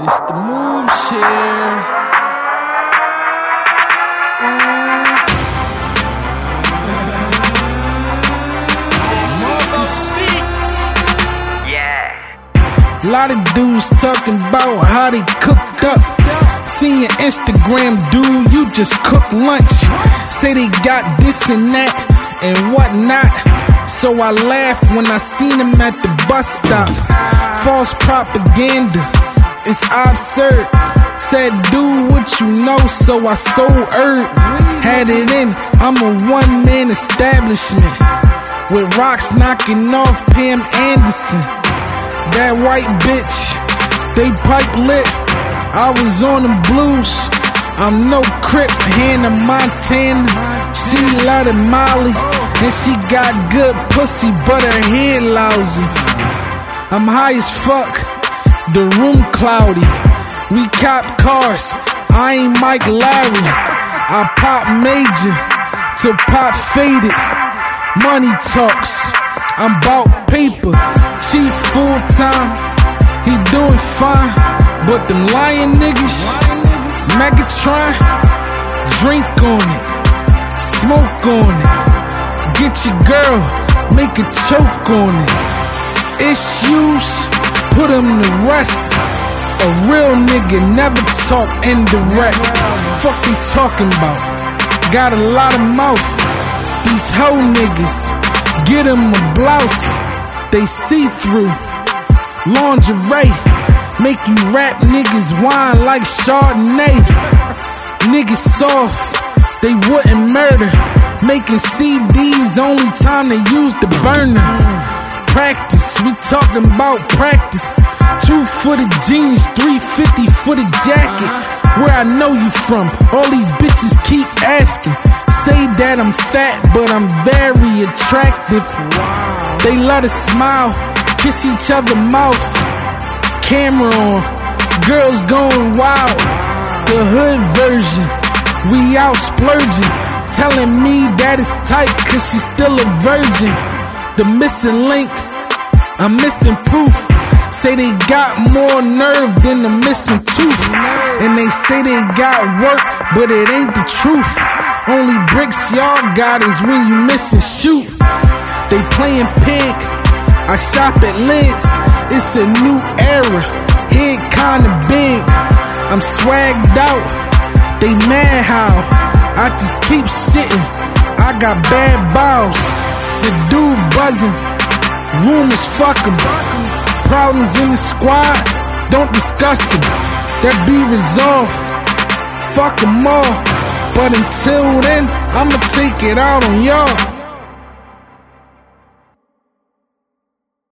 It's the move share. Yeah. A lot of dudes talking about how they cooked up. Seeing Instagram, dude, you just cook lunch. Say they got this and that and whatnot. So I laughed when I seen them at the bus stop. False propaganda, it's absurd. Said, do what you know, so I sold herb. Had it in, I'm a one-man establishment with rocks knocking off Pam Anderson. That white bitch, they pipe lit. I was on them blues. I'm no Crip, Hannah Montana. She loved Molly, and she got good pussy, but her head lousy. I'm high as fuck, the room cloudy. We cop cars, I ain't Mike Larry. I pop major till pop faded. Money talks, I'm bout paper. Chief full time, he doing fine. But them lying niggas, Megatron. Drink on it, smoke on it. Get your girl, make her choke on it. Issues, put him to rest. A real nigga never talk indirect. Fuck they talking about? Got a lot of mouth. These hoe niggas, get him a blouse. They see through lingerie. Make you rap niggas wine like Chardonnay. Niggas soft, they wouldn't murder. Making CDs, only time they use the burner. Practice, we talking about practice. 2-footed jeans, 350 for the jacket. Where I know you from, all these bitches keep asking. Say that I'm fat, but I'm very attractive. They love to smile, kiss each other mouth. Camera on, girls going wild. The hood version, we out splurging. Telling me that it's tight, cause she's still a virgin. The missing link, I'm missing proof. Say they got more nerve than the missing tooth. And they say they got work, but it ain't the truth. Only bricks y'all got is when you miss and shoot. They playing pig, I shop at Lids. It's a new era, head kinda big. I'm swagged out, they mad how I just keep shitting, I got bad balls. The dude buzzing, rumors fuck him. Problems in the squad, don't discuss them. That be resolved, fuck them all. But until then, I'ma take it out on y'all.